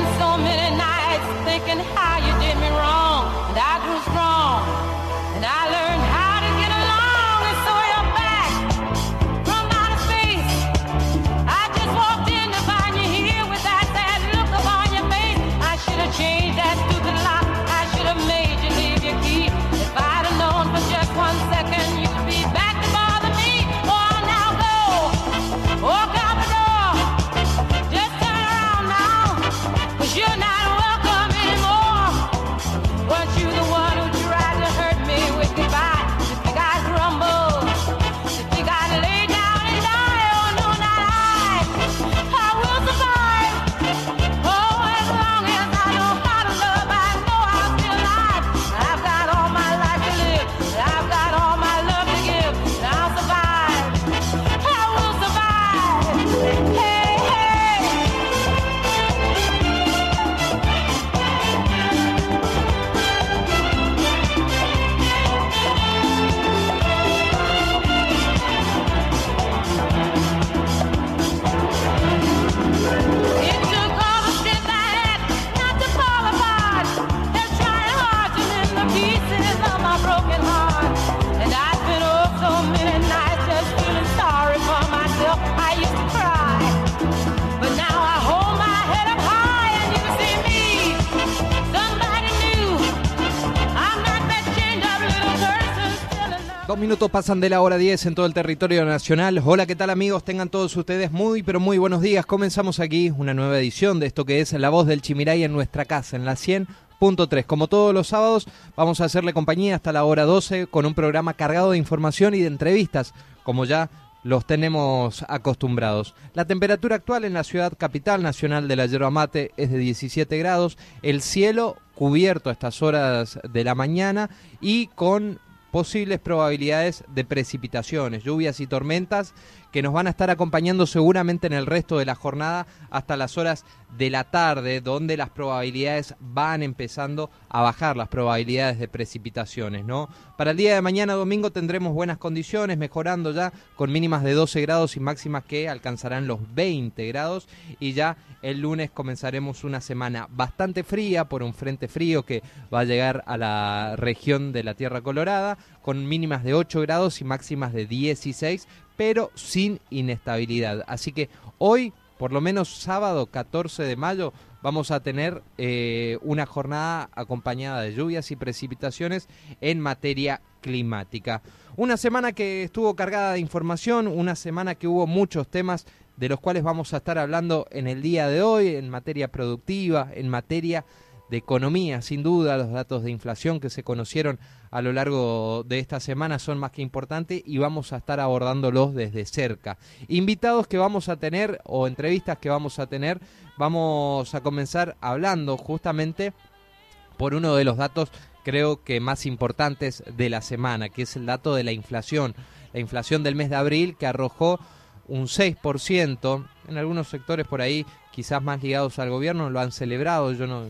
spent so many nights thinking how you did me wrong, and I grew strong, and I learned how to get along, and so you're back from outer space. I just walked in to find you here with that sad look upon your face. I should have changed that stupid lock, I should have made you leave your key. If I'd have known for just 1 second you'd be back to bother me, or I'll now go, walk out the door. You're not welcome anymore. Weren't you the one who tried to hurt me with goodbye? You think I'd crumble? You think I'd lay down and die? Oh, no, not I. I will survive. Oh, as long as I know how to love, I know I'll be alive. I've got all my life to live. I've got all my love to give. And I'll survive. I will survive. Hey. Dos minutos pasan de la hora 10 en todo el territorio nacional. Hola, ¿qué tal, amigos? Tengan todos ustedes muy, pero muy buenos días. Comenzamos aquí una nueva edición de esto que es La Voz del Chimiray en nuestra casa, en la 100.3. Como todos los sábados, vamos a hacerle compañía hasta la hora 12 con un programa cargado de información y de entrevistas, como ya los tenemos acostumbrados. La temperatura actual en la ciudad capital nacional de la yerba mate es de 17 grados. El cielo cubierto a estas horas de la mañana y con posibles probabilidades de precipitaciones, lluvias y tormentas que nos van a estar acompañando seguramente en el resto de la jornada hasta las horas de la tarde, donde las probabilidades van empezando a bajar, las probabilidades de precipitaciones, ¿no? Para el día de mañana domingo tendremos buenas condiciones, mejorando ya con mínimas de 12 grados y máximas que alcanzarán los 20 grados, y ya el lunes comenzaremos una semana bastante fría por un frente frío que va a llegar a la región de la Tierra Colorada, con mínimas de 8 grados y máximas de 16, pero sin inestabilidad. Así que hoy, por lo menos sábado 14 de mayo, vamos a tener una jornada acompañada de lluvias y precipitaciones en materia climática. Una semana que estuvo cargada de información, una semana que hubo muchos temas de los cuales vamos a estar hablando en el día de hoy, en materia productiva, en materia de economía, sin duda. Los datos de inflación que se conocieron a lo largo de esta semana son más que importantes y vamos a estar abordándolos desde cerca. Invitados que vamos a tener o entrevistas que vamos a tener, vamos a comenzar hablando justamente por uno de los datos creo que más importantes de la semana, que es el dato de la inflación del mes de abril, que arrojó un 6%, en algunos sectores por ahí quizás más ligados al gobierno lo han celebrado. Yo no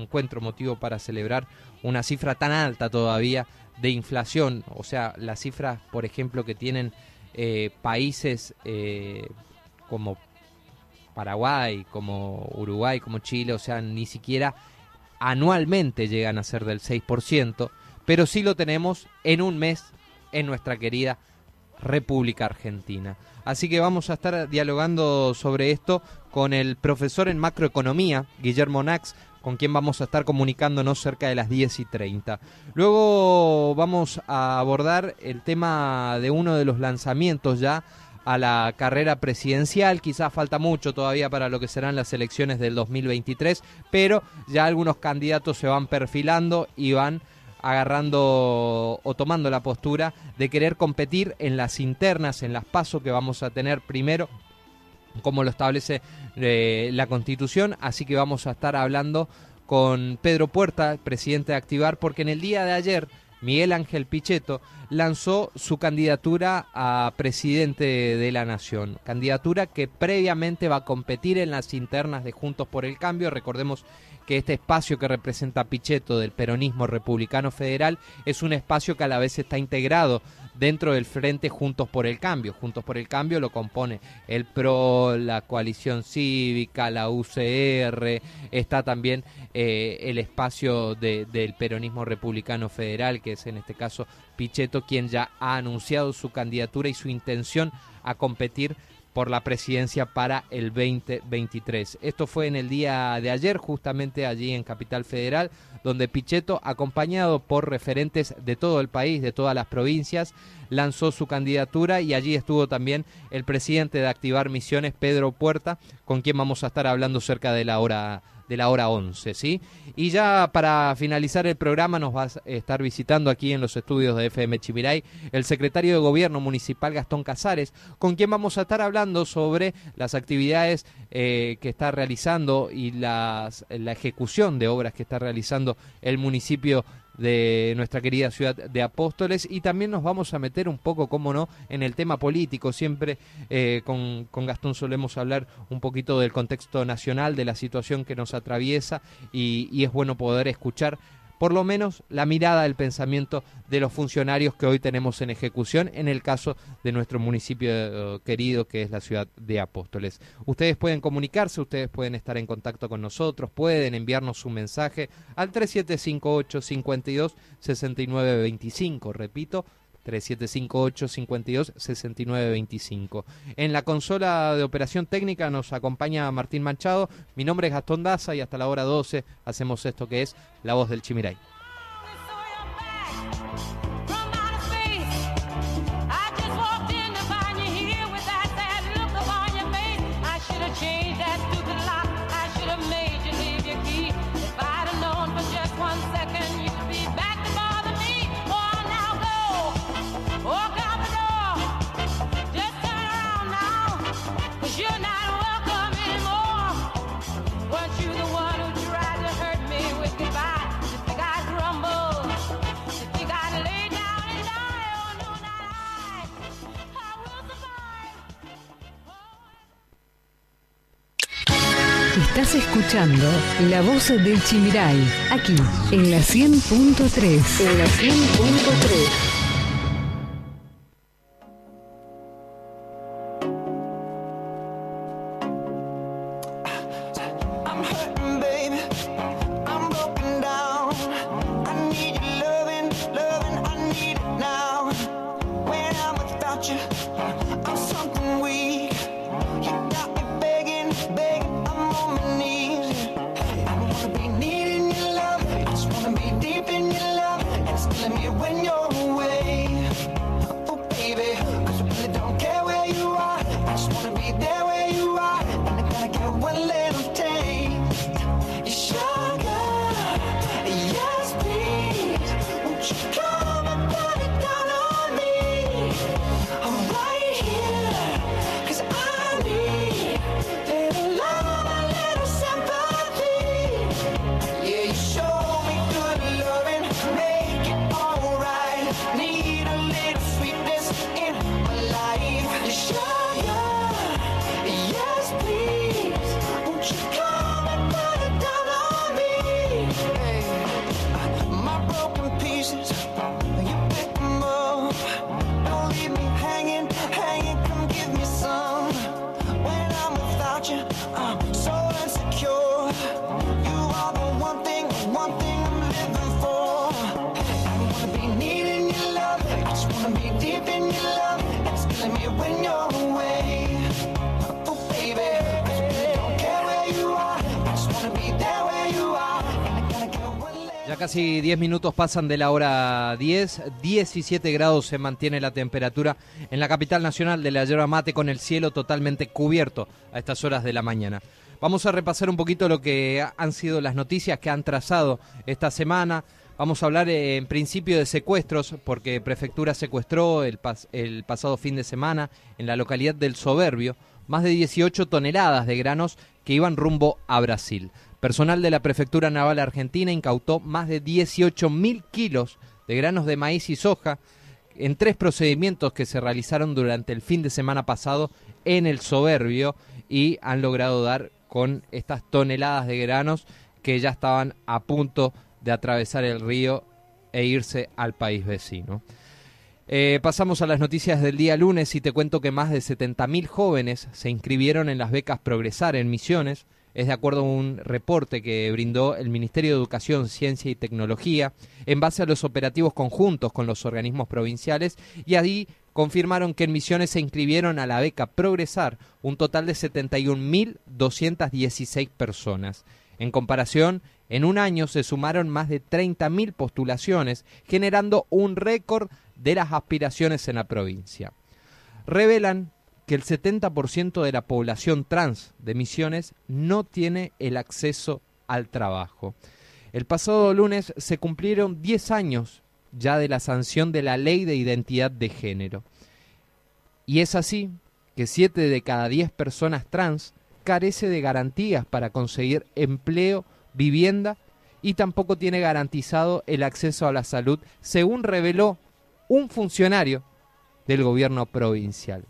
encuentro motivo para celebrar una cifra tan alta todavía de inflación. O sea, las cifras, por ejemplo, que tienen países como Paraguay, como Uruguay, como Chile, o sea, ni siquiera anualmente llegan a ser del 6%, pero sí lo tenemos en un mes en nuestra querida República Argentina. Así que vamos a estar dialogando sobre esto con el profesor en macroeconomía, Guillermo Nax, con quien vamos a estar comunicándonos cerca de las 10:30. Luego vamos a abordar el tema de uno de los lanzamientos ya a la carrera presidencial. Quizás falta mucho todavía para lo que serán las elecciones del 2023, pero ya algunos candidatos se van perfilando y van agarrando o tomando la postura de querer competir en las internas, en las PASO que vamos a tener primero, como lo establece la Constitución. Así que vamos a estar hablando con Pedro Puerta, presidente de Activar, porque en el día de ayer Miguel Ángel Pichetto, lanzó su candidatura a presidente de la Nación. Candidatura que previamente va a competir en las internas de Juntos por el Cambio. Recordemos que este espacio que representa Pichetto del peronismo republicano federal es un espacio que a la vez está integrado dentro del frente Juntos por el Cambio. Juntos por el Cambio lo compone el PRO, la coalición cívica, la UCR, está también el espacio del peronismo republicano federal, que es en este caso Pichetto, quien ya ha anunciado su candidatura y su intención a competir por la presidencia para el 2023. Esto fue en el día de ayer, justamente allí en Capital Federal, donde Pichetto, acompañado por referentes de todo el país, de todas las provincias, lanzó su candidatura, y allí estuvo también el presidente de Activar Misiones, Pedro Puerta, con quien vamos a estar hablando cerca de la hora 11, ¿sí? Y ya para finalizar el programa nos va a estar visitando aquí en los estudios de FM Chimiray el secretario de Gobierno Municipal Gastón Casares, con quien vamos a estar hablando sobre las actividades que está realizando y la ejecución de obras que está realizando el municipio de nuestra querida ciudad de Apóstoles, y también nos vamos a meter un poco, cómo no, en el tema político. Siempre con Gastón solemos hablar un poquito del contexto nacional, de la situación que nos atraviesa, y es bueno poder escuchar por lo menos la mirada, el pensamiento de los funcionarios que hoy tenemos en ejecución en el caso de nuestro municipio querido, que es la ciudad de Apóstoles. Ustedes pueden comunicarse, ustedes pueden estar en contacto con nosotros, pueden enviarnos un mensaje al 3758-526925, repito, 3758-526925. En la consola de operación técnica nos acompaña Martín Manchado, mi nombre es Gastón Daza y hasta la hora 12 hacemos esto que es La Voz del Chimiray. Estás escuchando La Voz del Chimiray, aquí, en la 100.3. En la 100.3. Casi 10 minutos pasan de la hora 10, 17 grados se mantiene la temperatura en la capital nacional de la yerba mate, con el cielo totalmente cubierto a estas horas de la mañana. Vamos a repasar un poquito lo que han sido las noticias que han trazado esta semana. Vamos a hablar en principio de secuestros, porque Prefectura secuestró el pasado fin de semana en la localidad del Soberbio más de 18 toneladas de granos que iban rumbo a Brasil. Personal de la Prefectura Naval Argentina incautó más de 18.000 kilos de granos de maíz y soja en 3 procedimientos que se realizaron durante el fin de semana pasado en El Soberbio y han logrado dar con estas toneladas de granos que ya estaban a punto de atravesar el río e irse al país vecino. Pasamos a las noticias del día lunes y te cuento que más de 70.000 jóvenes se inscribieron en las becas Progresar en Misiones. Es de acuerdo a un reporte que brindó el Ministerio de Educación, Ciencia y Tecnología en base a los operativos conjuntos con los organismos provinciales, y ahí confirmaron que en Misiones se inscribieron a la beca Progresar un total de 71.216 personas. En comparación, en un año se sumaron más de 30.000 postulaciones, generando un récord de las aspiraciones en la provincia. Revelan que el 70% de la población trans de Misiones no tiene el acceso al trabajo. El pasado lunes se cumplieron 10 años ya de la sanción de la Ley de Identidad de Género. Y es así que 7 de cada 10 personas trans carece de garantías para conseguir empleo, vivienda y tampoco tiene garantizado el acceso a la salud, según reveló un funcionario del gobierno provincial.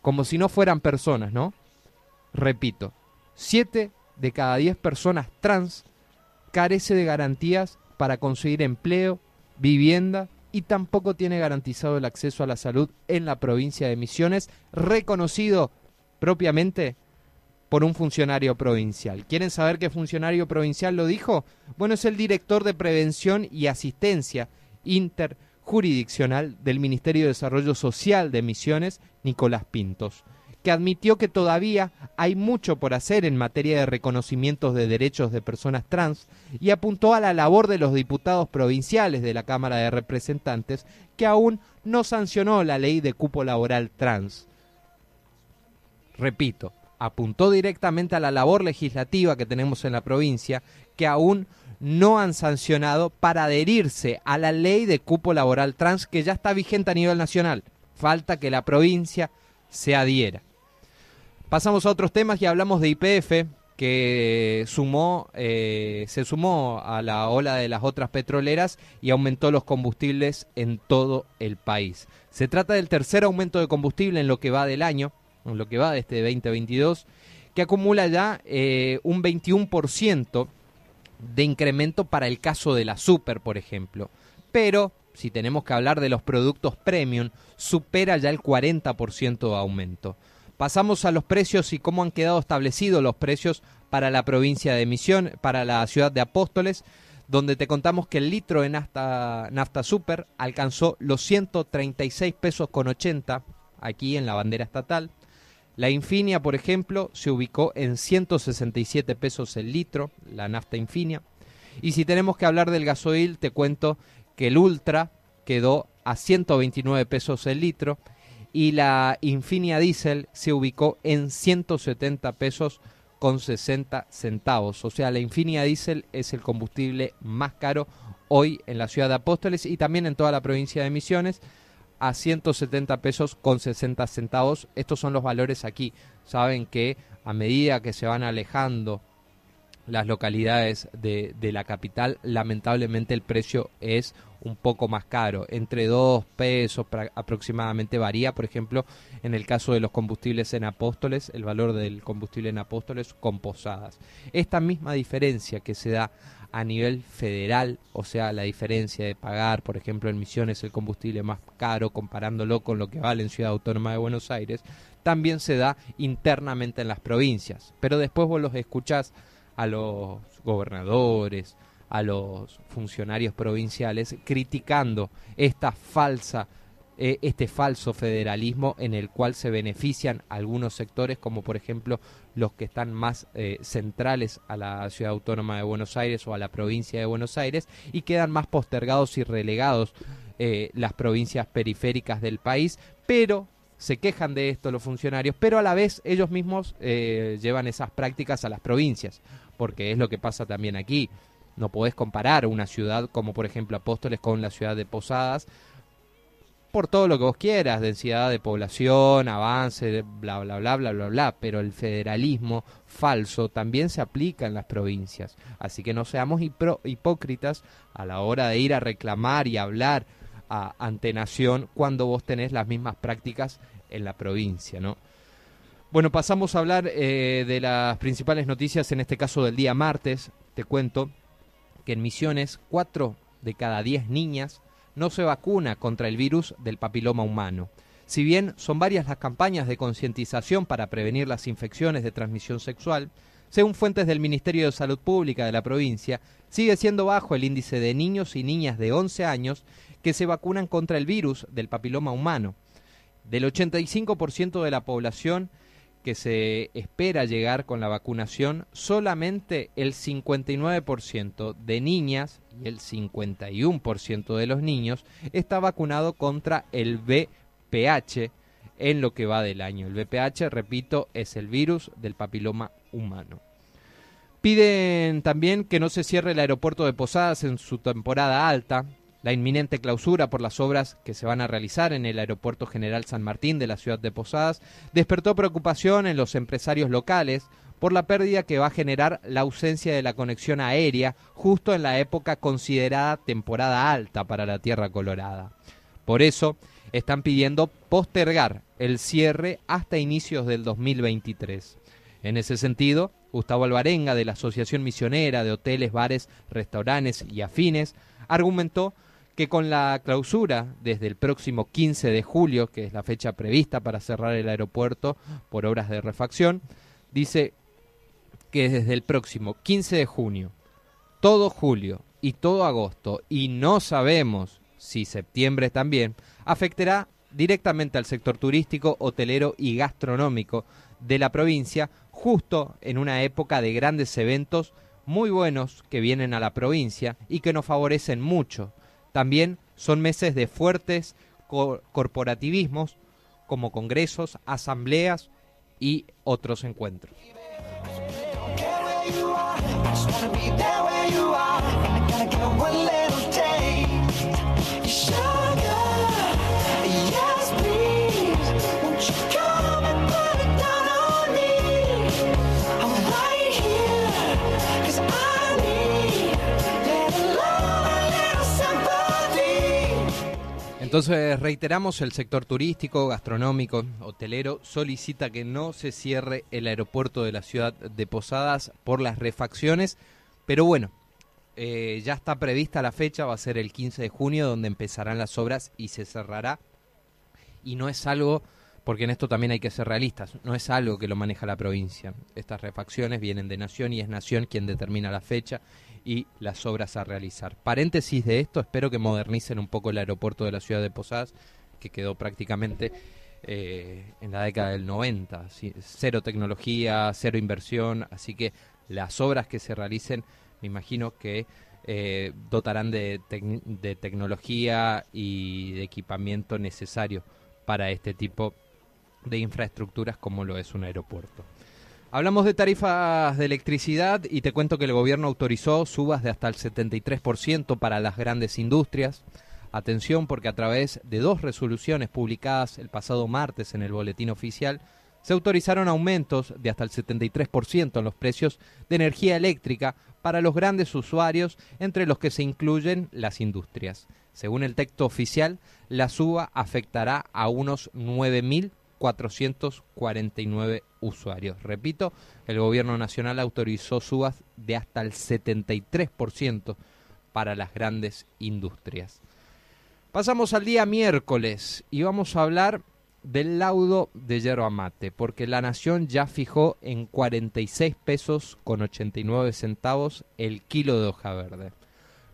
Como si no fueran personas, ¿no? Repito, 7 de cada 10 personas trans carece de garantías para conseguir empleo, vivienda y tampoco tiene garantizado el acceso a la salud en la provincia de Misiones, reconocido propiamente por un funcionario provincial. ¿Quieren saber qué funcionario provincial lo dijo? Bueno, es el director de Prevención y Asistencia Interjurisdiccional del Ministerio de Desarrollo Social de Misiones, Nicolás Pintos, que admitió que todavía hay mucho por hacer en materia de reconocimientos de derechos de personas trans y apuntó a la labor de los diputados provinciales de la Cámara de Representantes, que aún no sancionó la ley de cupo laboral trans. Repito, apuntó directamente a la labor legislativa que tenemos en la provincia, que aún no han sancionado para adherirse a la ley de cupo laboral trans que ya está vigente a nivel nacional. Falta que la provincia se adhiera. Pasamos a otros temas y hablamos de YPF, que se sumó a la ola de las otras petroleras y aumentó los combustibles en todo el país. Se trata del tercer aumento de combustible en lo que va del año, en lo que va de este 2022, que acumula ya un 21% de incremento para el caso de la Super, por ejemplo. Pero, si tenemos que hablar de los productos premium, supera ya el 40% de aumento. Pasamos a los precios y cómo han quedado establecidos los precios para la provincia de Misiones, para la ciudad de Apóstoles, donde te contamos que el litro de nafta Super alcanzó los 136 pesos con 80 aquí en la bandera estatal. La Infinia, por ejemplo, se ubicó en 167 pesos el litro, la nafta Infinia. Y si tenemos que hablar del gasoil, te cuento que el Ultra quedó a 129 pesos el litro y la Infinia Diesel se ubicó en 170 pesos con 60 centavos. O sea, la Infinia Diesel es el combustible más caro hoy en la ciudad de Apóstoles y también en toda la provincia de Misiones, a 170 pesos con 60 centavos. Estos son los valores aquí. Saben que a medida que se van alejando las localidades de la capital, lamentablemente el precio es un poco más caro. Entre 2 pesos aproximadamente varía. Por ejemplo, en el caso de los combustibles en Apóstoles, el valor del combustible en Apóstoles con Posadas. Esta misma diferencia que se da a nivel federal, o sea, la diferencia de pagar, por ejemplo, en Misiones el combustible más caro, comparándolo con lo que vale en Ciudad Autónoma de Buenos Aires, también se da internamente en las provincias. Pero después vos los escuchás a los gobernadores, a los funcionarios provinciales, criticando este falso federalismo en el cual se benefician algunos sectores, como por ejemplo los que están más centrales a la Ciudad Autónoma de Buenos Aires o a la provincia de Buenos Aires, y quedan más postergados y relegados las provincias periféricas del país, pero se quejan de esto los funcionarios, pero a la vez ellos mismos llevan esas prácticas a las provincias, porque es lo que pasa también aquí. No podés comparar una ciudad como por ejemplo Apóstoles con la ciudad de Posadas, por todo lo que vos quieras, densidad de población, avance, bla, bla, bla, bla, bla, bla, pero el federalismo falso también se aplica en las provincias. Así que no seamos hipócritas a la hora de ir a reclamar y hablar ante Nación cuando vos tenés las mismas prácticas en la provincia, ¿no? Bueno, pasamos a hablar de las principales noticias, en este caso del día martes. Te cuento que en Misiones 4 de cada 10 niñas no se vacuna contra el virus del papiloma humano. Si bien son varias las campañas de concientización para prevenir las infecciones de transmisión sexual, según fuentes del Ministerio de Salud Pública de la provincia, sigue siendo bajo el índice de niños y niñas de 11 años que se vacunan contra el virus del papiloma humano. Del 85% de la población que se espera llegar con la vacunación, solamente el 59% de niñas y el 51% de los niños está vacunado contra el VPH en lo que va del año. El VPH, repito, es el virus del papiloma humano. Piden también que no se cierre el aeropuerto de Posadas en su temporada alta. La inminente clausura por las obras que se van a realizar en el Aeropuerto General San Martín de la ciudad de Posadas despertó preocupación en los empresarios locales por la pérdida que va a generar la ausencia de la conexión aérea justo en la época considerada temporada alta para la Tierra Colorada. Por eso, están pidiendo postergar el cierre hasta inicios del 2023. En ese sentido, Gustavo Alvarenga, de la Asociación Misionera de Hoteles, Bares, Restaurantes y Afines, argumentó que con la clausura desde el próximo 15 de julio, que es la fecha prevista para cerrar el aeropuerto por obras de refacción, dice que desde el próximo 15 de junio, todo julio y todo agosto, y no sabemos si septiembre también, afectará directamente al sector turístico, hotelero y gastronómico de la provincia, justo en una época de grandes eventos muy buenos que vienen a la provincia y que nos favorecen mucho. También son meses de fuertes corporativismos como congresos, asambleas y otros encuentros. Entonces reiteramos, el sector turístico, gastronómico, hotelero solicita que no se cierre el aeropuerto de la ciudad de Posadas por las refacciones, pero bueno, ya está prevista la fecha, va a ser el 15 de junio donde empezarán las obras y se cerrará. Y no es algo, porque en esto también hay que ser realistas, no es algo que lo maneja la provincia. Estas refacciones vienen de Nación y es Nación quien determina la fecha y las obras a realizar. Paréntesis de esto, espero que modernicen un poco el aeropuerto de la ciudad de Posadas, que quedó prácticamente en la década del 90, ¿sí? Cero tecnología, cero inversión, así que las obras que se realicen me imagino que dotarán de tecnología y de equipamiento necesario para este tipo de infraestructuras como lo es un aeropuerto. Hablamos de tarifas de electricidad y te cuento que el gobierno autorizó subas de hasta el 73% para las grandes industrias. Atención, porque a través de dos resoluciones publicadas el pasado martes en el Boletín Oficial, se autorizaron aumentos de hasta el 73% en los precios de energía eléctrica para los grandes usuarios, entre los que se incluyen las industrias. Según el texto oficial, la suba afectará a unos 9.449 usuarios. Repito, el gobierno nacional autorizó subas de hasta el 73% para las grandes industrias. Pasamos al día miércoles y vamos a hablar del laudo de yerba mate, porque la Nación ya fijó en 46 pesos con 89 centavos el kilo de hoja verde.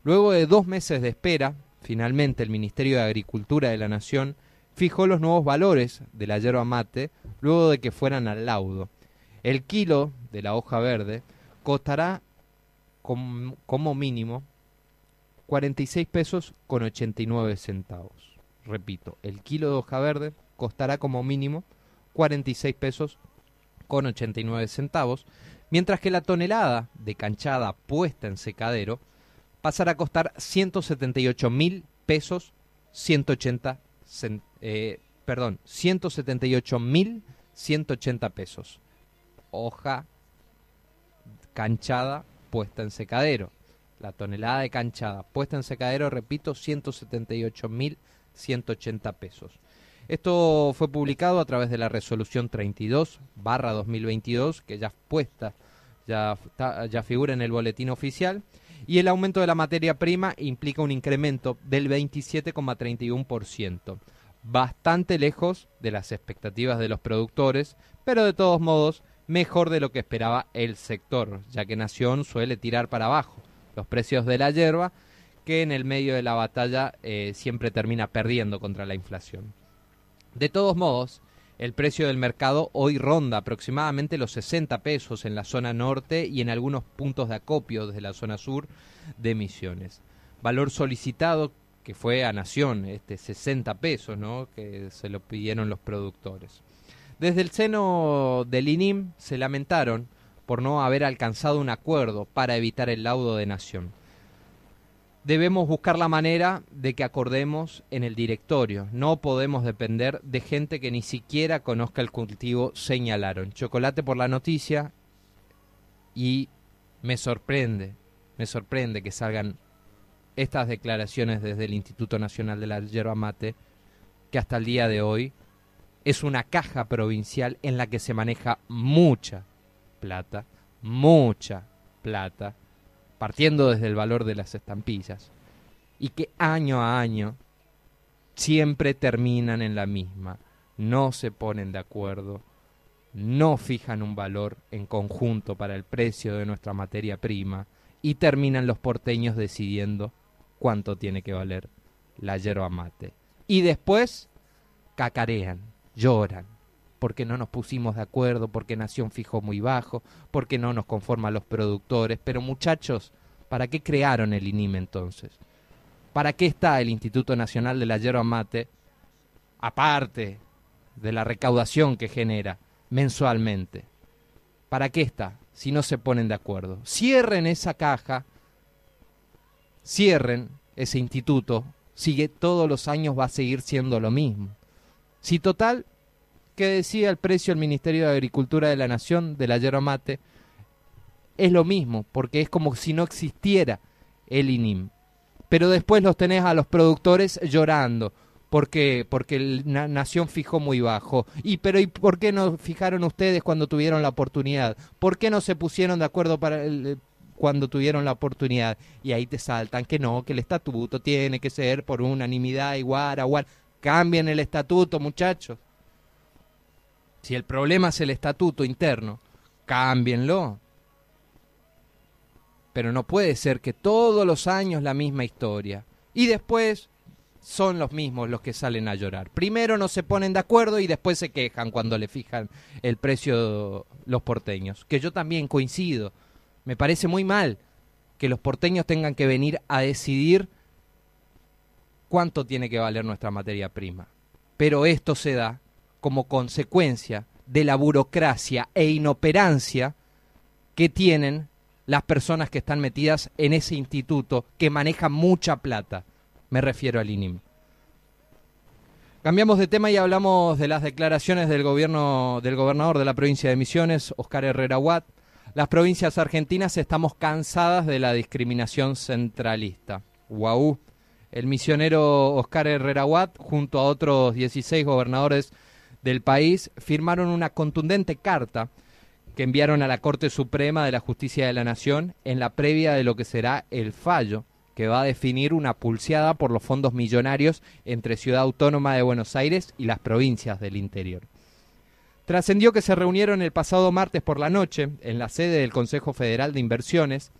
Luego de 2 meses de espera, finalmente el Ministerio de Agricultura de la Nación fijó los nuevos valores de la yerba mate luego de que fueran al laudo. El kilo de la hoja verde costará como mínimo 46 pesos con 89 centavos. Repito, el kilo de hoja verde costará como mínimo 46 pesos con 89 centavos, mientras que la tonelada de canchada puesta en secadero pasará a costar 178.000 pesos 180 178.180 pesos. Hoja canchada puesta en secadero. La tonelada de canchada puesta en secadero, repito, 178.180 pesos. Esto fue publicado a través de la resolución 32/2022, que ya puesta, ya figura en el boletín oficial. Y el aumento de la materia prima implica un incremento del 27,31%. Bastante lejos de las expectativas de los productores, pero de todos modos mejor de lo que esperaba el sector, ya que Nación suele tirar para abajo los precios de la yerba, que en el medio de la batalla siempre termina perdiendo contra la inflación. De todos modos, el precio del mercado hoy ronda aproximadamente los 60 pesos en la zona norte y en algunos puntos de acopio desde la zona sur de Misiones. Valor solicitado que fue a Nación, 60 pesos, ¿no?, que se lo pidieron los productores. Desde el seno del INIM se lamentaron por no haber alcanzado un acuerdo para evitar el laudo de Nación. Debemos buscar la manera de que acordemos en el directorio. No podemos depender de gente que ni siquiera conozca el cultivo, señalaron. Chocolate por la noticia, y me sorprende que salgan estas declaraciones desde el Instituto Nacional de la Yerba Mate, que hasta el día de hoy es una caja provincial en la que se maneja mucha plata, partiendo desde el valor de las estampillas, y que año a año siempre terminan en la misma. No se ponen de acuerdo, no fijan un valor en conjunto para el precio de nuestra materia prima, y terminan los porteños decidiendo cuánto tiene que valer la yerba mate. Y después cacarean, lloran, porque no nos pusimos de acuerdo, porque Nación fijó muy bajo, porque no nos conforman los productores. Pero muchachos, ¿para qué crearon el INIM entonces? ¿Para qué está el Instituto Nacional de la Yerba Mate, aparte de la recaudación que genera mensualmente? ¿Para qué está si no se ponen de acuerdo? Cierren esa caja, cierren ese instituto, sigue todos los años, va a seguir siendo lo mismo. Si total, que decía el precio del Ministerio de Agricultura de la Nación de la yerba mate, es lo mismo, porque es como si no existiera el INIM. Pero después los tenés a los productores llorando, porque la Nación fijó muy bajo. ¿Y por qué no fijaron ustedes cuando tuvieron la oportunidad? ¿Por qué no se pusieron de acuerdo cuando tuvieron la oportunidad? Y ahí te saltan que no, que el estatuto tiene que ser por unanimidad, igual. Cambien el estatuto, muchachos. Si el problema es el estatuto interno, cámbienlo. Pero no puede ser que todos los años la misma historia. Y después son los mismos los que salen a llorar. Primero no se ponen de acuerdo y después se quejan cuando le fijan el precio los porteños. Que yo también coincido. Me parece muy mal que los porteños tengan que venir a decidir cuánto tiene que valer nuestra materia prima. Pero esto se da como consecuencia de la burocracia e inoperancia que tienen las personas que están metidas en ese instituto que maneja mucha plata. Me refiero al INIM. Cambiamos de tema y hablamos de las declaraciones del gobernador de la provincia de Misiones, Oscar Herrera Ahuad. Las provincias argentinas estamos cansadas de la discriminación centralista. ¡Guau! El misionero Oscar Herrera Ahuad, junto a otros 16 gobernadores del país, firmaron una contundente carta que enviaron a la Corte Suprema de la Justicia de la Nación en la previa de lo que será el fallo que va a definir una pulseada por los fondos millonarios entre Ciudad Autónoma de Buenos Aires y las provincias del interior. Trascendió que se reunieron el pasado martes por la noche en la sede del Consejo Federal de Inversiones,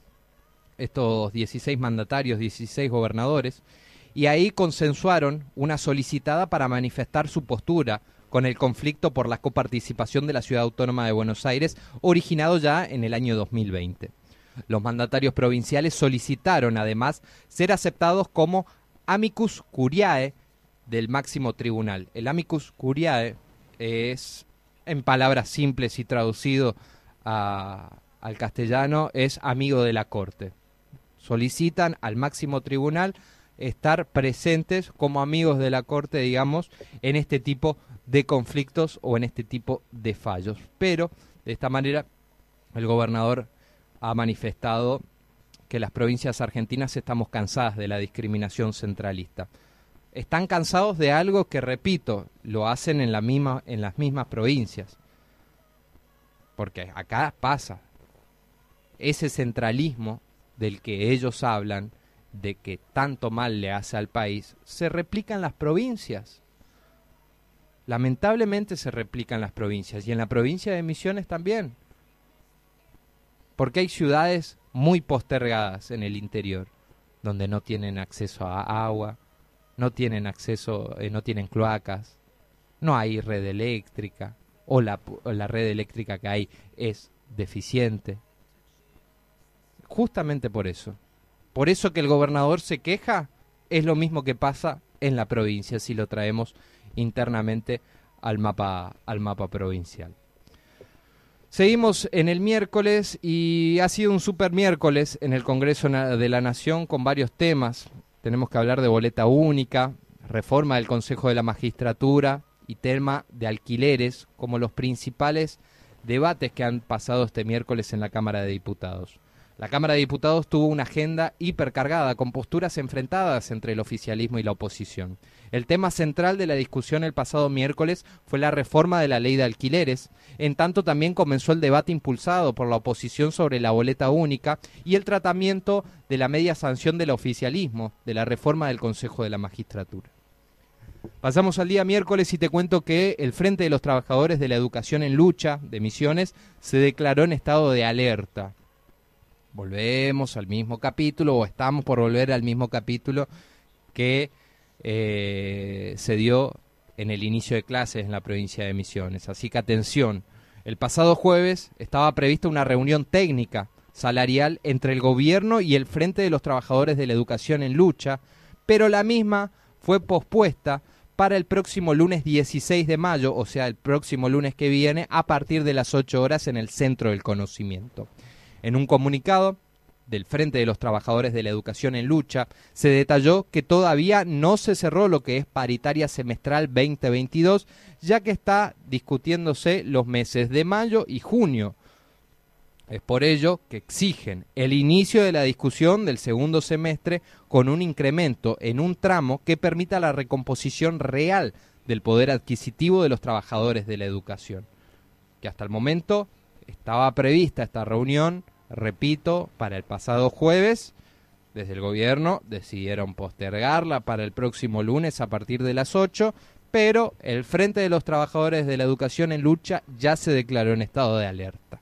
estos 16 mandatarios, 16 gobernadores, y ahí consensuaron una solicitada para manifestar su postura con el conflicto por la coparticipación de la Ciudad Autónoma de Buenos Aires, originado ya en el año 2020. Los mandatarios provinciales solicitaron, además, ser aceptados como amicus curiae del máximo tribunal. El amicus curiae es, en palabras simples y traducido al castellano, es amigo de la Corte. Solicitan al máximo tribunal estar presentes como amigos de la Corte, digamos, en este tipo de conflictos o en este tipo de fallos. Pero, de esta manera, el gobernador ha manifestado que las provincias argentinas estamos cansadas de la discriminación centralista. Están cansados de algo que, repito, lo hacen en las mismas provincias. Porque acá pasa. Ese centralismo del que ellos hablan, de que tanto mal le hace al país, se replica en las provincias. Lamentablemente se replica en las provincias y en la provincia de Misiones también. Porque hay ciudades muy postergadas en el interior, donde no tienen acceso a agua, no tienen acceso, no tienen cloacas, no hay red eléctrica, o la red eléctrica que hay es deficiente. Justamente por eso. Por eso que el gobernador se queja, es lo mismo que pasa en la provincia, si lo traemos internamente al mapa provincial. Seguimos en el miércoles y ha sido un super miércoles en el Congreso de la Nación con varios temas. Tenemos que hablar de boleta única, reforma del Consejo de la Magistratura y tema de alquileres como los principales debates que han pasado este miércoles en la Cámara de Diputados. La Cámara de Diputados tuvo una agenda hipercargada, con posturas enfrentadas entre el oficialismo y la oposición. El tema central de la discusión el pasado miércoles fue la reforma de la ley de alquileres, en tanto también comenzó el debate impulsado por la oposición sobre la boleta única y el tratamiento de la media sanción del oficialismo, de la reforma del Consejo de la Magistratura. Pasamos al día miércoles y te cuento que el Frente de los Trabajadores de la Educación en Lucha de Misiones se declaró en estado de alerta. Volvemos al mismo capítulo, o estamos por volver al mismo capítulo que se dio en el inicio de clases en la provincia de Misiones. Así que atención, el pasado jueves estaba prevista una reunión técnica salarial entre el gobierno y el Frente de los Trabajadores de la Educación en Lucha, pero la misma fue pospuesta para el próximo lunes 16 de mayo, o sea, el próximo lunes que viene, a partir de las 8 horas en el Centro del Conocimiento. En un comunicado del Frente de los Trabajadores de la Educación en Lucha, se detalló que todavía no se cerró lo que es paritaria semestral 2022, ya que está discutiéndose los meses de mayo y junio. Es por ello que exigen el inicio de la discusión del segundo semestre con un incremento en un tramo que permita la recomposición real del poder adquisitivo de los trabajadores de la educación, que hasta el momento estaba prevista esta reunión, repito, para el pasado jueves. Desde el gobierno decidieron postergarla para el próximo lunes a partir de las 8, pero el Frente de los Trabajadores de la Educación en Lucha ya se declaró en estado de alerta.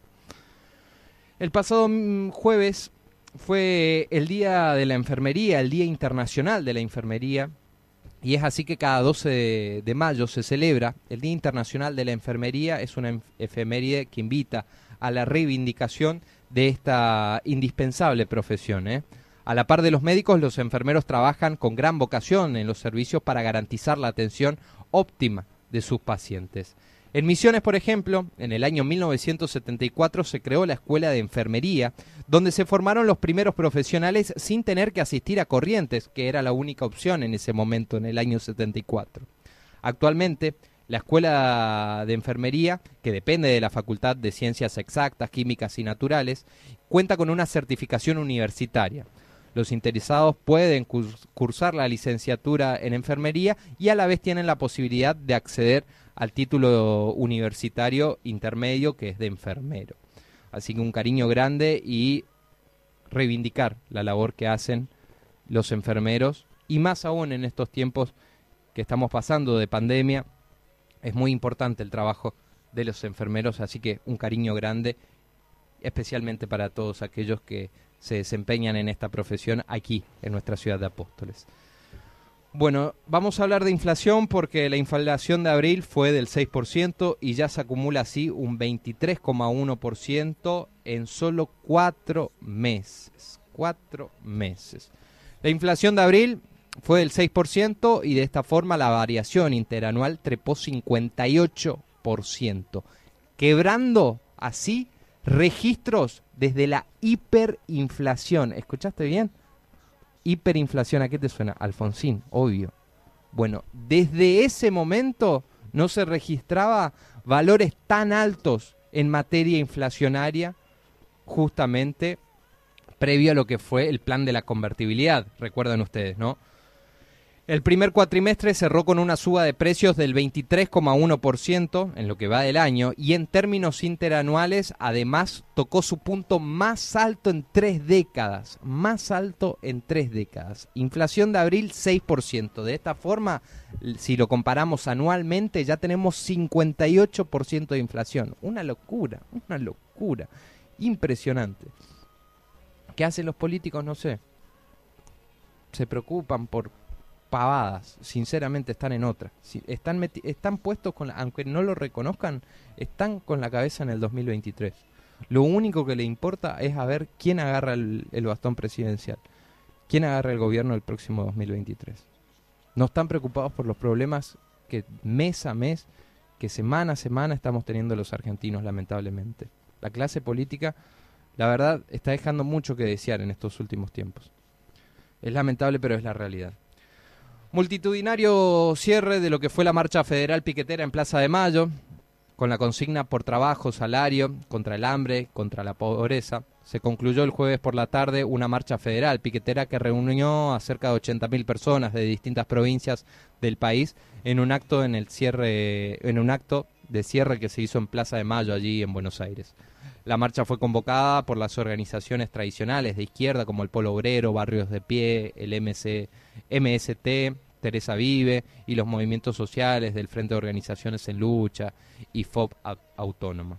El pasado jueves fue el Día de la Enfermería, el Día Internacional de la Enfermería, y es así que cada 12 de mayo se celebra el Día Internacional de la Enfermería. Es una efeméride que invita a la reivindicación de esta indispensable profesión, ¿eh? A la par de los médicos, los enfermeros trabajan con gran vocación en los servicios para garantizar la atención óptima de sus pacientes. En Misiones, por ejemplo, en el año 1974 se creó la Escuela de Enfermería, donde se formaron los primeros profesionales sin tener que asistir a Corrientes, que era la única opción en ese momento, en el año 74. Actualmente, la Escuela de Enfermería, que depende de la Facultad de Ciencias Exactas, Químicas y Naturales, cuenta con una certificación universitaria. Los interesados pueden cursar la licenciatura en enfermería y a la vez tienen la posibilidad de acceder al título universitario intermedio, que es de enfermero. Así que un cariño grande y reivindicar la labor que hacen los enfermeros, y más aún en estos tiempos que estamos pasando de pandemia, es muy importante el trabajo de los enfermeros, así que un cariño grande, especialmente para todos aquellos que se desempeñan en esta profesión aquí, en nuestra ciudad de Apóstoles. Bueno, vamos a hablar de inflación porque la inflación de abril fue del 6% y ya se acumula así un 23,1% en solo 4 meses. 4 meses. La inflación de abril fue del 6% y de esta forma la variación interanual trepó 58%, quebrando así registros desde la hiperinflación. ¿Escuchaste bien? hiperinflación, ¿a qué te suena? Alfonsín, obvio. Bueno, desde ese momento no se registraba valores tan altos en materia inflacionaria, justamente previo a lo que fue el plan de la convertibilidad, recuerdan ustedes, ¿no? El primer cuatrimestre cerró con una suba de precios del 23,1% en lo que va del año, y en términos interanuales además tocó su punto más alto en 3 décadas. Inflación de abril 6%. De esta forma, si lo comparamos anualmente, ya tenemos 58% de inflación. Una locura, impresionante. ¿Qué hacen los políticos? No sé. Se preocupan por pavadas, sinceramente están en otra. Están puestos, aunque no lo reconozcan, están con la cabeza en el 2023. Lo único que le importa es a ver quién agarra el bastón presidencial, quién agarra el gobierno el próximo 2023. No están preocupados por los problemas que mes a mes, que semana a semana estamos teniendo los argentinos, lamentablemente. La clase política, la verdad, está dejando mucho que desear en estos últimos tiempos. Es lamentable, pero es la realidad. Multitudinario cierre de lo que fue la marcha federal piquetera en Plaza de Mayo, con la consigna por trabajo, salario, contra el hambre, contra la pobreza. Se concluyó el jueves por la tarde una marcha federal piquetera que reunió a cerca de 80.000 personas de distintas provincias del país en un acto de cierre que se hizo en Plaza de Mayo, allí en Buenos Aires. La marcha fue convocada por las organizaciones tradicionales de izquierda como el Polo Obrero, Barrios de Pie, el MST, Teresa Vive, y los movimientos sociales del Frente de Organizaciones en Lucha y FOB Autónoma.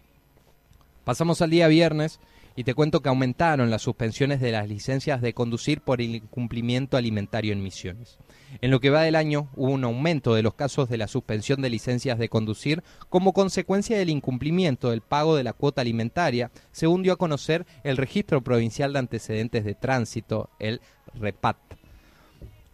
Pasamos al día viernes y te cuento que aumentaron las suspensiones de las licencias de conducir por incumplimiento alimentario en Misiones. En lo que va del año hubo un aumento de los casos de la suspensión de licencias de conducir como consecuencia del incumplimiento del pago de la cuota alimentaria, según dio a conocer el Registro Provincial de Antecedentes de Tránsito, el REPAT.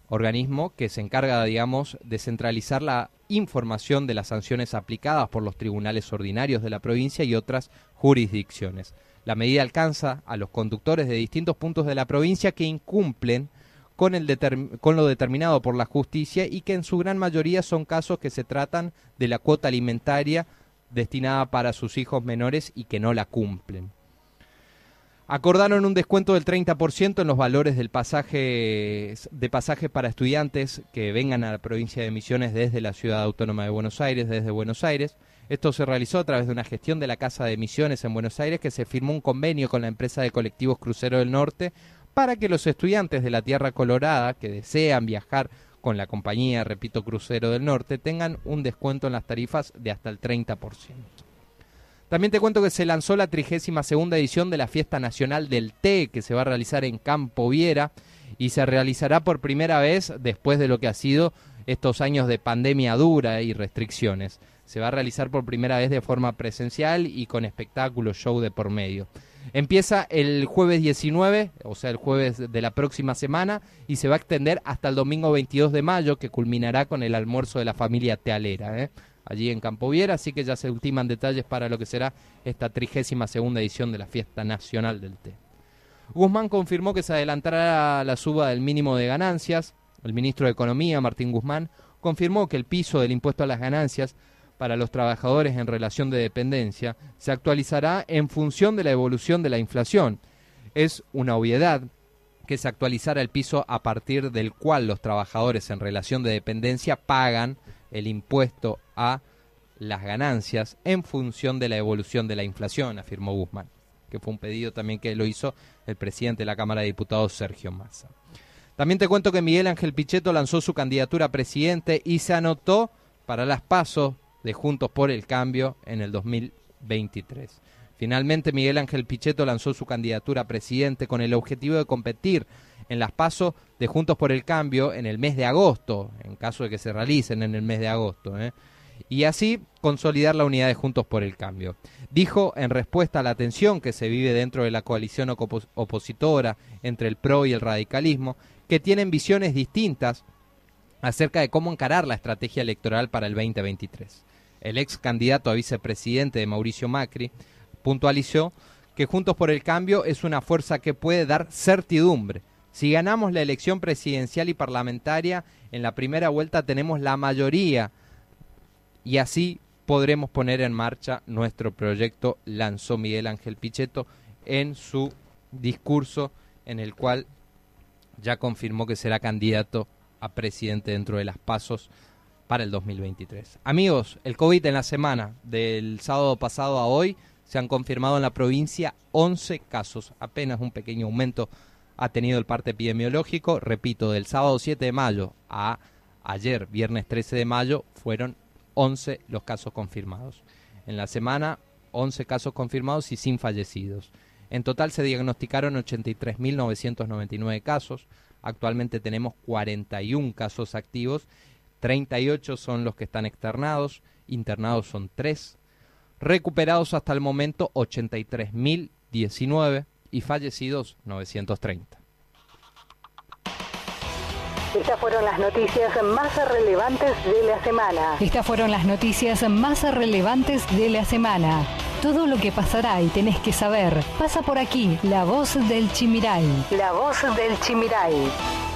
Organismo que se encarga, de centralizar la información de las sanciones aplicadas por los tribunales ordinarios de la provincia y otras jurisdicciones. La medida alcanza a los conductores de distintos puntos de la provincia que incumplen con lo determinado por la justicia y que en su gran mayoría son casos que se tratan de la cuota alimentaria destinada para sus hijos menores y que no la cumplen. Acordaron un descuento del 30% en los valores de pasaje para estudiantes que vengan a la provincia de Misiones desde la Ciudad Autónoma de Buenos Aires, desde Buenos Aires. Esto se realizó a través de una gestión de la Casa de Misiones en Buenos Aires, que se firmó un convenio con la empresa de colectivos Crucero del Norte para que los estudiantes de la Tierra Colorada que desean viajar con la compañía, repito, Crucero del Norte, tengan un descuento en las tarifas de hasta el 30%. También te cuento que se lanzó la 32ª edición de la Fiesta Nacional del Té, que se va a realizar en Campo Viera y se realizará por primera vez después de lo que ha sido estos años de pandemia dura y restricciones. Se va a realizar por primera vez de forma presencial y con espectáculos, show de por medio. Empieza el jueves 19, o sea el jueves de la próxima semana, y se va a extender hasta el domingo 22 de mayo, que culminará con el almuerzo de la familia tealera, allí en Campo Viera, así que ya se ultiman detalles para lo que será esta 32ª edición de la Fiesta Nacional del Té. Guzmán confirmó que se adelantará la suba del mínimo de ganancias. El ministro de Economía, Martín Guzmán, confirmó que el piso del impuesto a las ganancias para los trabajadores en relación de dependencia se actualizará en función de la evolución de la inflación. Es una obviedad que se actualizará el piso a partir del cual los trabajadores en relación de dependencia pagan el impuesto a las ganancias en función de la evolución de la inflación, afirmó Guzmán, que fue un pedido también que lo hizo el presidente de la Cámara de Diputados, Sergio Massa. También te cuento que Miguel Ángel Pichetto lanzó su candidatura a presidente y se anotó para las PASO de Juntos por el Cambio en el 2023. Finalmente, Miguel Ángel Pichetto lanzó su candidatura a presidente con el objetivo de competir en las PASO de Juntos por el Cambio en el mes de agosto, en caso de que se realicen en el mes de agosto, y así consolidar la unidad de Juntos por el Cambio. Dijo, en respuesta a la tensión que se vive dentro de la coalición opositora entre el PRO y el radicalismo, que tienen visiones distintas acerca de cómo encarar la estrategia electoral para el 2023. El ex candidato a vicepresidente de Mauricio Macri puntualizó que Juntos por el Cambio es una fuerza que puede dar certidumbre, Si ganamos la elección presidencial y parlamentaria, en la primera vuelta tenemos la mayoría y así podremos poner en marcha nuestro proyecto, lanzó Miguel Ángel Pichetto en su discurso, en el cual ya confirmó que será candidato a presidente dentro de las PASO para el 2023. Amigos, el COVID en la semana del sábado pasado a hoy se han confirmado en la provincia 11 casos, apenas un pequeño aumento ha tenido el parte epidemiológico. Repito, del sábado 7 de mayo a ayer, viernes 13 de mayo, fueron 11 los casos confirmados. En la semana, 11 casos confirmados y sin fallecidos. En total se diagnosticaron 83.999 casos. Actualmente tenemos 41 casos activos, 38 son los que están externados, internados son 3. Recuperados hasta el momento 83.019 y fallecidos 930. Estas fueron las noticias más relevantes de la semana. Estas fueron las noticias más relevantes de la semana. Todo lo que pasará y tenés que saber. Pasa por aquí, La Voz del Chimiray. La Voz del Chimiray.